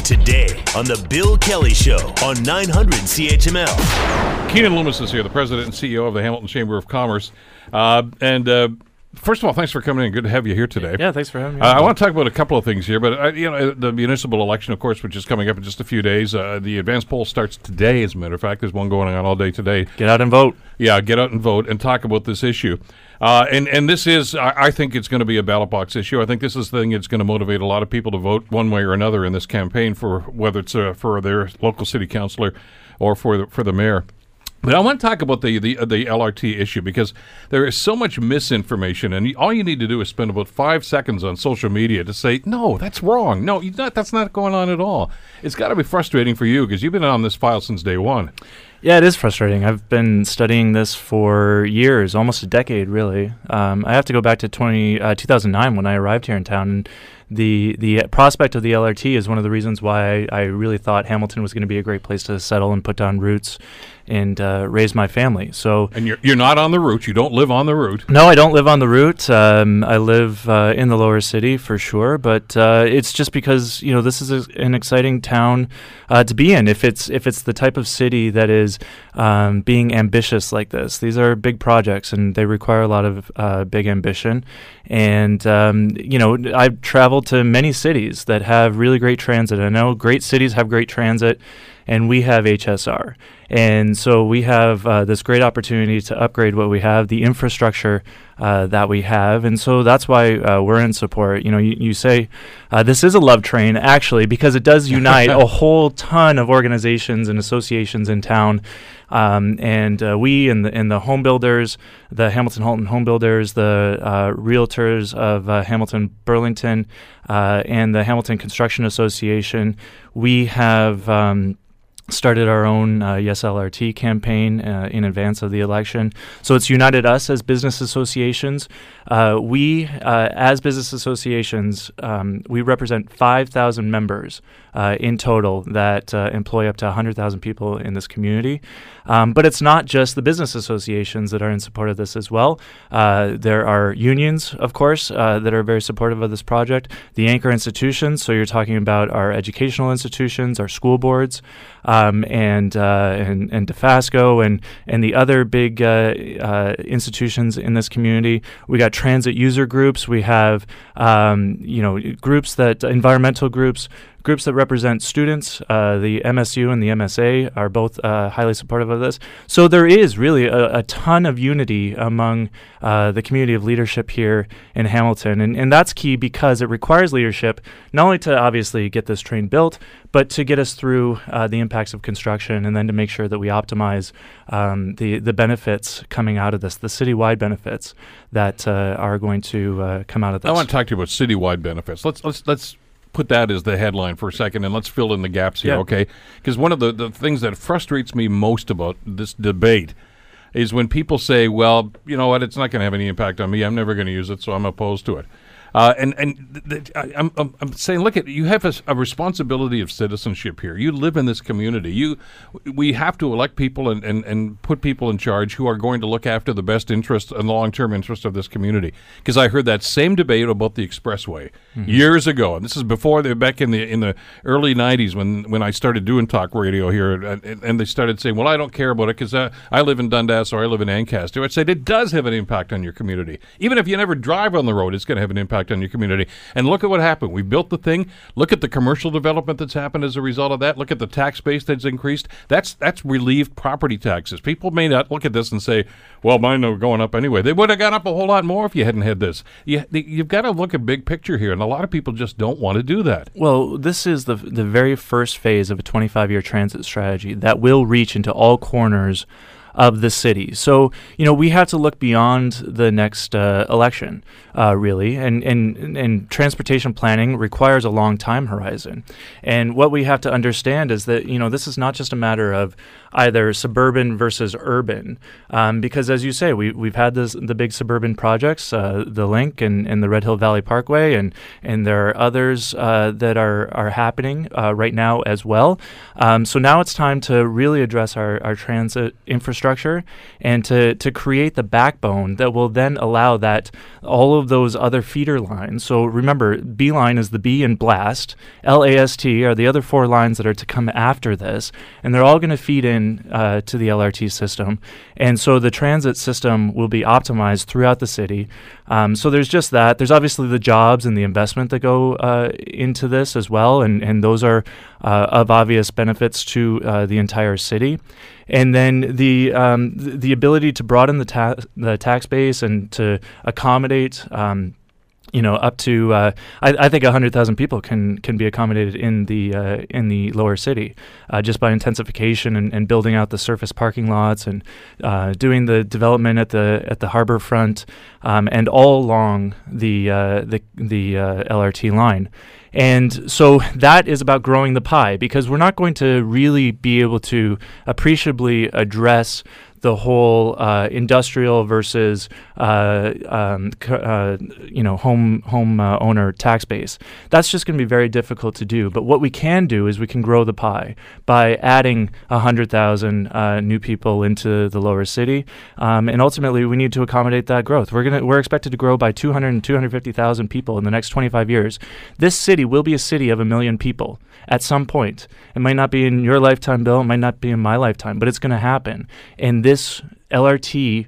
today on The Bill Kelly Show on 900 CHML. Kenan Loomis is here, the president and CEO of the Hamilton Chamber of Commerce. First of all, thanks for coming in. Good to have you here today. Yeah, thanks for having me. I want to talk about a couple of things here, but the municipal election, of course, which is coming up in just a few days. The advance poll starts today, as a matter of fact. There's one going on all day today. Get out and vote. Yeah, get out and vote and talk about this issue. And this is, I think it's going to be a ballot box issue. I think this is the thing that's going to motivate a lot of people to vote one way or another in this campaign, for whether it's for their local city councillor or for the mayor. But I want to talk about the LRT issue, because there is so much misinformation, and all you need to do is spend about 5 seconds on social media to say, no, that's wrong. No, that's not going on at all. It's got to be frustrating for you, because you've been on this file since day one. Yeah, it is frustrating. I've been studying this for years, almost a decade, really. I have to go back to 2009 when I arrived here in town. And the prospect of the LRT is one of the reasons why I really thought Hamilton was going to be a great place to settle and put down roots and raise my family. And you're not on the route. You don't live on the route. No, I don't live on the route. I live in the lower city for sure, but it's just because, you know, this is an exciting town to be in. If it's the type of city that is being ambitious like this, these are big projects and they require a lot of big ambition. And you know, I've traveled to many cities that have really great transit. I know great cities have great transit, and we have HSR. And so we have this great opportunity to upgrade what we have, the infrastructure that we have. And so that's why we're in support. You know, you say this is a love train, actually, because it does unite a whole ton of organizations and associations in town. We and the home builders, the Hamilton Halton Home Builders, the Realtors of Hamilton Burlington, and the Hamilton Construction Association, we have started our own Yes LRT campaign in advance of the election. So it's united us as business associations. As business associations, we represent 5,000 members in total that employ up to 100,000 people in this community. But it's not just the business associations that are in support of this as well. There are unions, of course, that are very supportive of this project. The anchor institutions, so you're talking about our educational institutions, our school boards, and DeFasco and the other big institutions in this community. We got transit user groups. We have environmental groups that represent students. The MSU and the MSA are both highly supportive of this. So there is really a ton of unity among the community of leadership here in Hamilton. And that's key, because it requires leadership, not only to obviously get this train built, but to get us through the impacts of construction, and then to make sure that we optimize the benefits coming out of this, the citywide benefits that are going to come out of this. I want to talk to you about citywide benefits. Let's put that as the headline for a second, and let's fill in the gaps here, okay? Because one of the things that frustrates me most about this debate is when people say, well, you know what, it's not going to have any impact on me. I'm never going to use it, so I'm opposed to it. I'm saying, look, you have a responsibility of citizenship here. You live in this community. We have to elect people and put people in charge who are going to look after the best interest and long-term interest of this community. Because I heard that same debate about the expressway years ago, and this is before back in the early '90s when I started doing talk radio here, and they started saying, well, I don't care about it because I live in Dundas or I live in Ancaster. I said it does have an impact on your community, even if you never drive on the road. It's going to have an impact on your community. And look at what happened. We built the thing. Look at the commercial development that's happened as a result of that. Look at the tax base that's increased. That's relieved property taxes. People may not look at this and say, well, mine are going up anyway. They would have gone up a whole lot more if you hadn't had this. You've got to look at big picture here, and a lot of people just don't want to do that. Well, this is the very first phase of a 25-year transit strategy that will reach into all corners of the city. So, you know, we have to look beyond the next election, really. And transportation planning requires a long time horizon. And what we have to understand is that, you know, this is not just a matter of either suburban versus urban, because as you say, we've had the big suburban projects, the Link and the Red Hill Valley Parkway, and there are others that are happening right now as well. So now it's time to really address our transit infrastructure infrastructure and to create the backbone that will then allow that all of those other feeder lines. So remember, B-Line is the B in BLAST, LAST are the other four lines that are to come after this, and they're all going to feed in to the LRT system. And so the transit system will be optimized throughout the city. So there's just that. There's obviously the jobs and the investment that go into this as well, and those are of obvious benefits to the entire city. And then the ability to broaden the tax base and to accommodate up to I think 100,000 people can be accommodated in the lower city just by intensification and building out the surface parking lots and doing the development at the harbor front and all along the LRT line. And so that is about growing the pie, because we're not going to really be able to appreciably address the whole industrial versus home owner tax base. That's just going to be very difficult to do. But what we can do is we can grow the pie by adding 100,000 new people into the lower city, and ultimately we need to accommodate that growth. We're expected to grow by 200,000 to 250,000 people in the next 25 years. This city will be a city of 1 million people at some point. It might not be in your lifetime, Bill. It might not be in my lifetime, but it's going to happen. And this LRT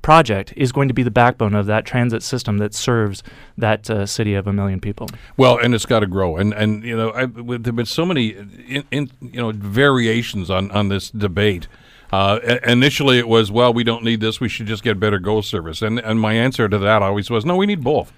project is going to be the backbone of that transit system that serves that city of 1 million people. Well, and it's got to grow. And you know, there've been so many variations on this debate. Initially, it was, well, we don't need this. We should just get better GO service. And my answer to that always was, no, we need both.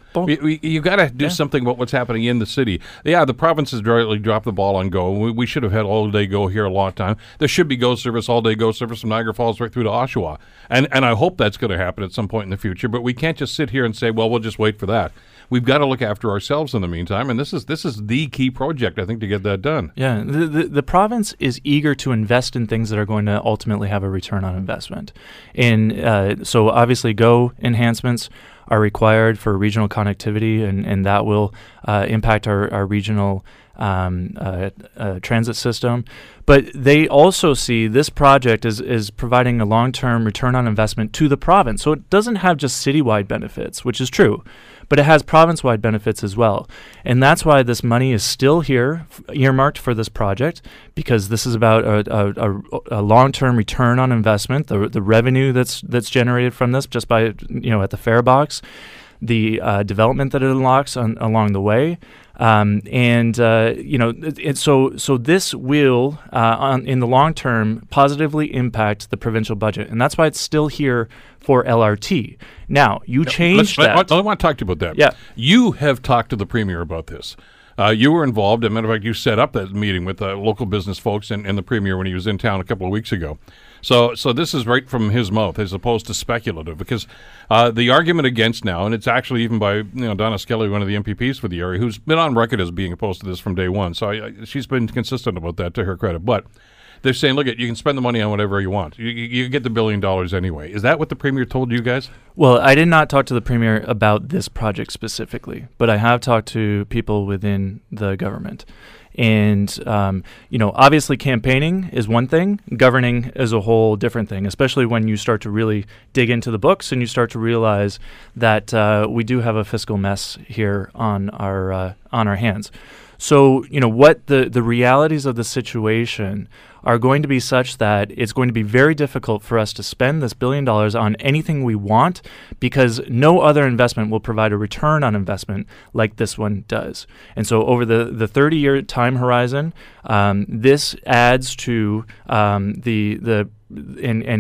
You've got to do something about what's happening in the city. Yeah, the province has directly dropped the ball on GO. We should have had all-day GO here a lot of time. There should be GO service, all-day GO service from Niagara Falls right through to Oshawa. And I hope that's going to happen at some point in the future. But we can't just sit here and say, well, we'll just wait for that. We've got to look after ourselves in the meantime, and this is the key project, I think, to get that done. Yeah, the province is eager to invest in things that are going to ultimately have a return on investment. And so obviously GO enhancements are required for regional connectivity, and that will impact our regional transit system. But they also see this project as providing a long-term return on investment to the province. So it doesn't have just citywide benefits, which is true, but it has province-wide benefits as well. And that's why this money is still here, earmarked for this project, because this is about a long-term return on investment, the revenue that's generated from this just by, at the fare box, the development that it unlocks along the way. So this will, in the long term, positively impact the provincial budget. And that's why it's still here for LRT. Now, that. I want to talk to you about that. Yeah. You have talked to the Premier about this. You were involved. As a matter of fact, you set up that meeting with local business folks and the Premier when he was in town a couple of weeks ago. So this is right from his mouth as opposed to speculative, because the argument against now, and it's actually even by Donna Skelly, one of the MPPs for the area, who's been on record as being opposed to this from day one. So she's been consistent about that, to her credit. But they're saying, look, you can spend the money on whatever you want. You get the $1 billion anyway. Is that what the Premier told you guys? Well, I did not talk to the Premier about this project specifically, but I have talked to people within the government. And, obviously campaigning is one thing, governing is a whole different thing, especially when you start to really dig into the books and you start to realize that we do have a fiscal mess here on our hands. So, what the realities of the situation are going to be such that it's going to be very difficult for us to spend this $1 billion on anything we want, because no other investment will provide a return on investment like this one does. And so over the 30-year time horizon, this adds to and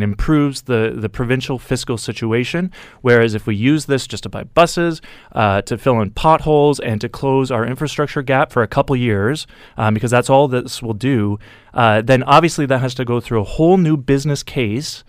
improves the provincial fiscal situation, whereas if we use this just to buy buses, to fill in potholes, and to close our infrastructure gap for a couple years, because that's all this will do, then obviously that has to go through a whole new business case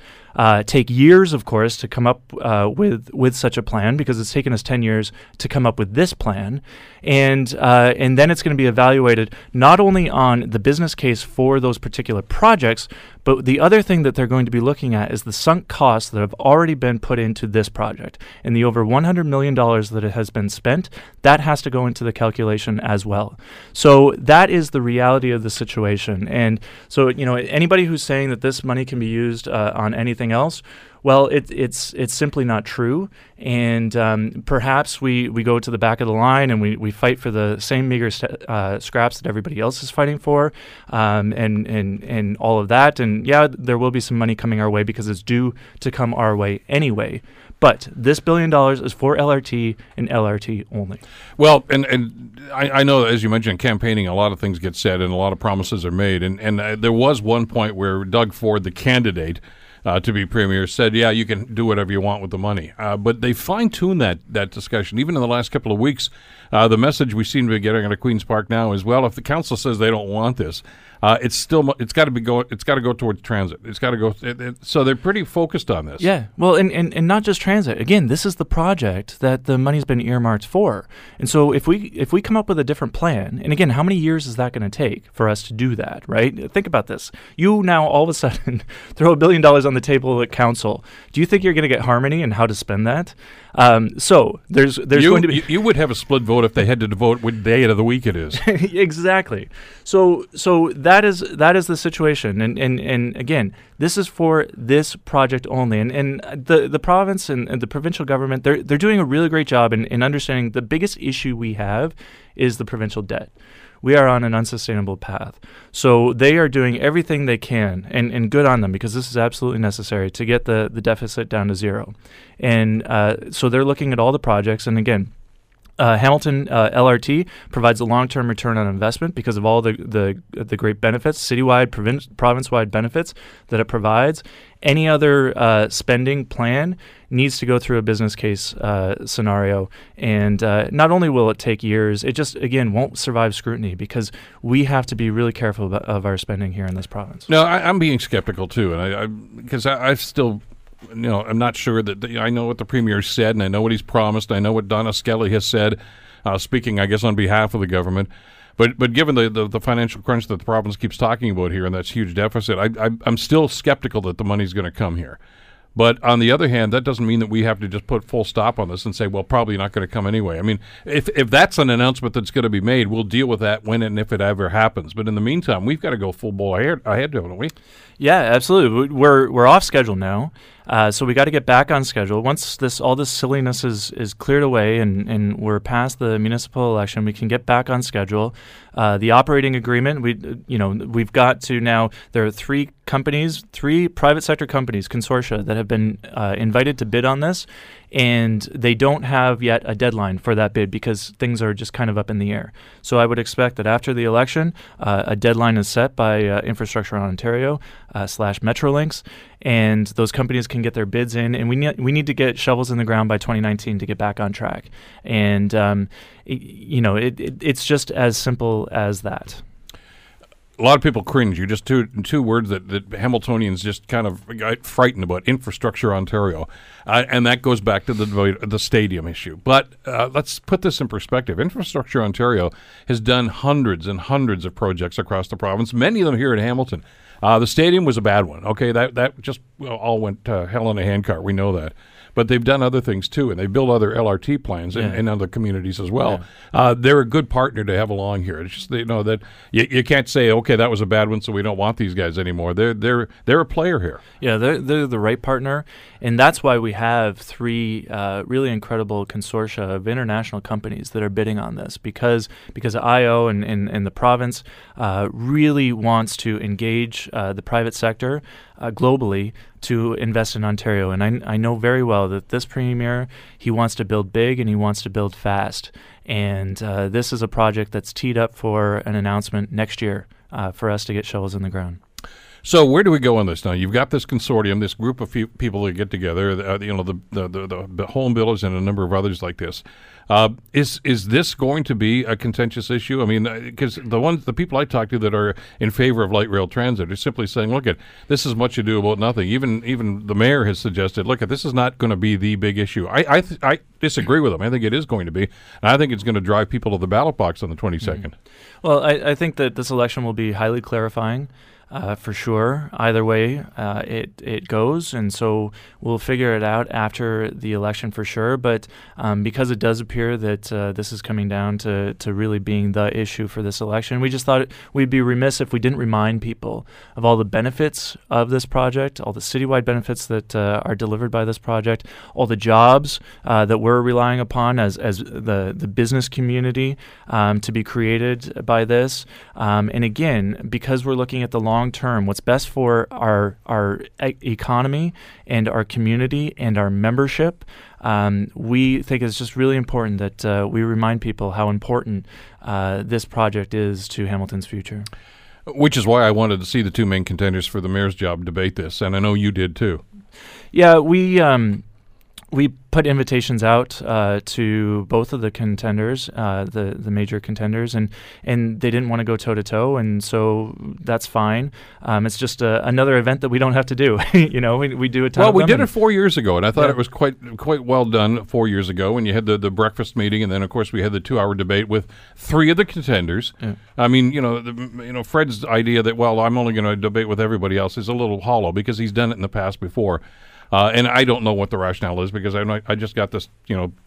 take years, of course, to come up with such a plan, because it's taken us 10 years to come up with this plan. And then it's going to be evaluated not only on the business case for those particular projects, but the other thing that they're going to be looking at is the sunk costs that have already been put into this project. And the over $100 million that it has been spent, that has to go into the calculation as well. So that is the reality of the situation. And so, you know, anybody who's saying that this money can be used on anything else, well, it's simply not true, and perhaps we go to the back of the line and we fight for the same meager scraps that everybody else is fighting for, and all of that. And yeah, there will be some money coming our way because it's due to come our way anyway. But this $1 billion is for LRT and LRT only. Well, and I know, as you mentioned, campaigning, a lot of things get said and a lot of promises are made. And there was one point where Doug Ford, the candidate to be premier, said, yeah, you can do whatever you want with the money. But they fine-tuned that discussion. Even in the last couple of weeks, the message we seem to be getting out of Queen's Park now is, well, if the council says they don't want this, it's got to go towards transit. It's got to go. So they're pretty focused on this. Yeah. Well, and not just transit. Again, this is the project that the money's been earmarked for. And so if we come up with a different plan, and again, how many years is that going to take for us to do that? Right. Think about this. You now all of a sudden throw $1 billion on the table at council. Do you think you're going to get harmony in how to spend that? So there's going to be. You would have a split vote if they had to vote what day of the week it is. Exactly. So that is the situation. And again, this is for this project only. And the province and the provincial government, they're doing a really great job in understanding the biggest issue we have is the provincial debt. We are on an unsustainable path. So they are doing everything they can, and good on them, because this is absolutely necessary to get the deficit down to zero. And so they're looking at all the projects. And again, Hamilton LRT provides a long-term return on investment because of all the great benefits, citywide, province-wide benefits that it provides. Any other spending plan needs to go through a business case scenario, and not only will it take years, it just, again, won't survive scrutiny because we have to be really careful of our spending here in this province. No, I'm being skeptical too, and because I've still. No, I'm not sure that I know what the premier said, and I know what he's promised. I know what Donna Skelly has said, speaking, I guess, on behalf of the government. But given the financial crunch that the province keeps talking about here, and that's huge deficit, I'm still skeptical that the money's going to come here. But on the other hand, that doesn't mean that we have to just put full stop on this and say, well, probably not going to come anyway. I mean, if that's an announcement that's going to be made, we'll deal with that when and if it ever happens. But in the meantime, we've got to go full ball ahead, haven't we? Yeah, absolutely. We're off schedule now. So we got to get back on schedule. Once all this silliness is cleared away and we're past the municipal election, we can get back on schedule. The operating agreement, we've got to now. There are three private sector companies, consortia, that have been invited to bid on this, and they don't have yet a deadline for that bid because things are just kind of up in the air. So I would expect that after the election, a deadline is set by Infrastructure Ontario / Metrolinx, and those companies can get their bids in, and we need to get shovels in the ground by 2019 to get back on track. And it's just as simple as that. A lot of people cringe. You just two words that Hamiltonians just kind of got frightened about: Infrastructure Ontario, and that goes back to the stadium issue. But let's put this in perspective. Infrastructure Ontario has done hundreds and hundreds of projects across the province, many of them here in Hamilton. The stadium was a bad one. Okay, that just all went hell in a handcart. We know that. But they've done other things too, and they build other LRT plans and other communities as well. Yeah. They're a good partner to have along here. It's just that you can't say, okay, that was a bad one, so we don't want these guys anymore. They're a player here. Yeah, they're the right partner, and that's why we have three really incredible consortia of international companies that are bidding on this because IO and the province really wants to engage the private sector globally to invest in Ontario. And I know very well that this premier, he wants to build big and he wants to build fast. And this is a project that's teed up for an announcement next year for us to get shovels in the ground. So where do we go on this now? You've got this consortium, this group of people that get together, the home builders and a number of others like this. Is this going to be a contentious issue? I mean, because the people I talk to that are in favor of light rail transit are simply saying, look, this is much ado about nothing. Even the mayor has suggested, look, this is not going to be the big issue. I disagree with him. I think it is going to be, and I think it's going to drive people to the ballot box on the 22nd. Mm-hmm. Well, I think that this election will be highly clarifying. For sure. Either way, it goes, and so we'll figure it out after the election for sure. But because it does appear that this is coming down to really being the issue for this election, we just thought we'd be remiss if we didn't remind people of all the benefits of this project, all the citywide benefits that are delivered by this project, all the jobs that we're relying upon as the business community to be created by this. And again, because we're looking at the long term, what's best for our economy and our community and our membership, we think it's just really important that we remind people how important this project is to Hamilton's future. Which is why I wanted to see the two main contenders for the mayor's job debate this, and I know you did too. Yeah, we put invitations out to both of the contenders, the major contenders, and they didn't want to go toe-to-toe, and so that's fine. It's just another event that we don't have to do. You know, we do a ton. Well, we did it 4 years ago, and I thought it was quite well done 4 years ago when you had the breakfast meeting, and then, of course, we had the two-hour debate with three of the contenders. Yeah. I mean, Fred's idea that, well, I'm only going to debate with everybody else is a little hollow because he's done it in the past before. And I don't know what the rationale is because I just got this,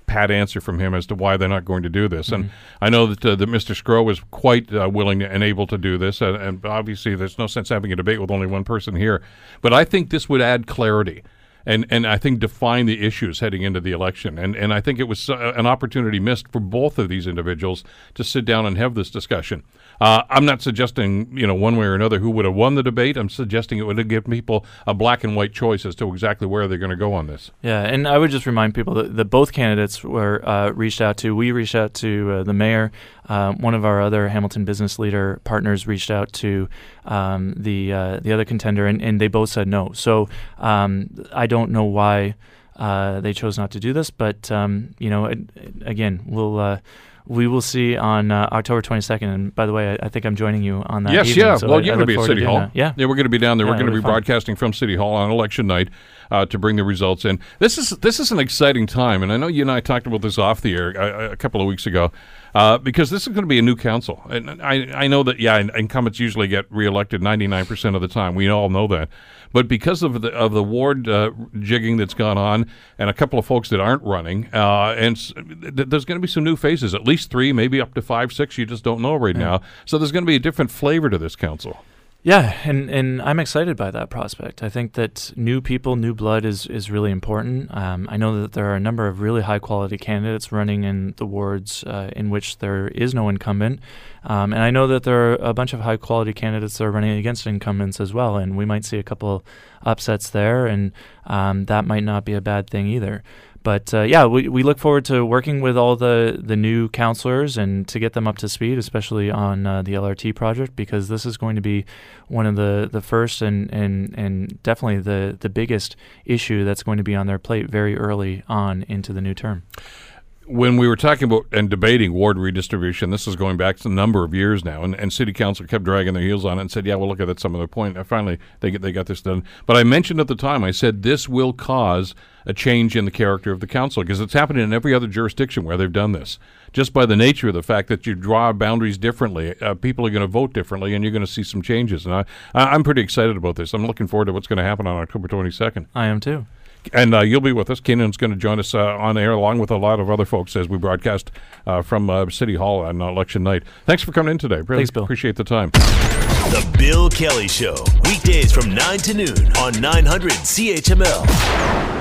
pat answer from him as to why they're not going to do this. Mm-hmm. And I know that Mr. Skro was quite willing and able to do this. And obviously, there's no sense having a debate with only one person here. But I think this would add clarity and I think define the issues heading into the election. And I think it was an opportunity missed for both of these individuals to sit down and have this discussion. I'm not suggesting, one way or another who would have won the debate. I'm suggesting it would have given people a black and white choice as to exactly where they're going to go on this. Yeah, and I would just remind people that both candidates were reached out to. We reached out to the mayor. One of our other Hamilton business leader partners reached out to the other contender, and they both said no. So I don't know why they chose not to do this, but, again, we will see on October 22nd. And by the way, I think I'm joining you on that evening. Yes, yeah. So well, you're going to be at City Hall. That. Yeah, we're going to be down there. Yeah, we're going to be broadcasting from City Hall on election night to bring the results in. This is an exciting time, and I know you and I talked about this off the air a couple of weeks ago because this is going to be a new council. And I know that, incumbents usually get reelected 99% of the time. We all know that. But because of the ward jigging that's gone on and a couple of folks that aren't running, there's going to be some new faces, at least three, maybe up to five, six, you just don't know right now. So there's going to be a different flavor to this council. Yeah, and I'm excited by that prospect. I think that new people, new blood is really important. I know that there are a number of really high-quality candidates running in the wards in which there is no incumbent. And I know that there are a bunch of high-quality candidates that are running against incumbents as well, and we might see a couple upsets there, and that might not be a bad thing either. But, we look forward to working with all the new councilors and to get them up to speed, especially on the LRT project, because this is going to be one of the first and definitely the biggest issue that's going to be on their plate very early on into the new term. When we were talking about and debating ward redistribution, this is going back a number of years now, and City Council kept dragging their heels on it and said, well, look at that some other point. Finally, they got this done. But I mentioned at the time, I said, this will cause a change in the character of the council because it's happening in every other jurisdiction where they've done this. Just by the nature of the fact that you draw boundaries differently, people are going to vote differently, and you're going to see some changes. And I'm pretty excited about this. I'm looking forward to what's going to happen on October 22nd. I am too. And you'll be with us. Kenan's going to join us on air along with a lot of other folks as we broadcast from City Hall on election night. Thanks for coming in today. Really Thanks, Bill. Appreciate the time. The Bill Kelly Show, weekdays from 9 to noon on 900 CHML.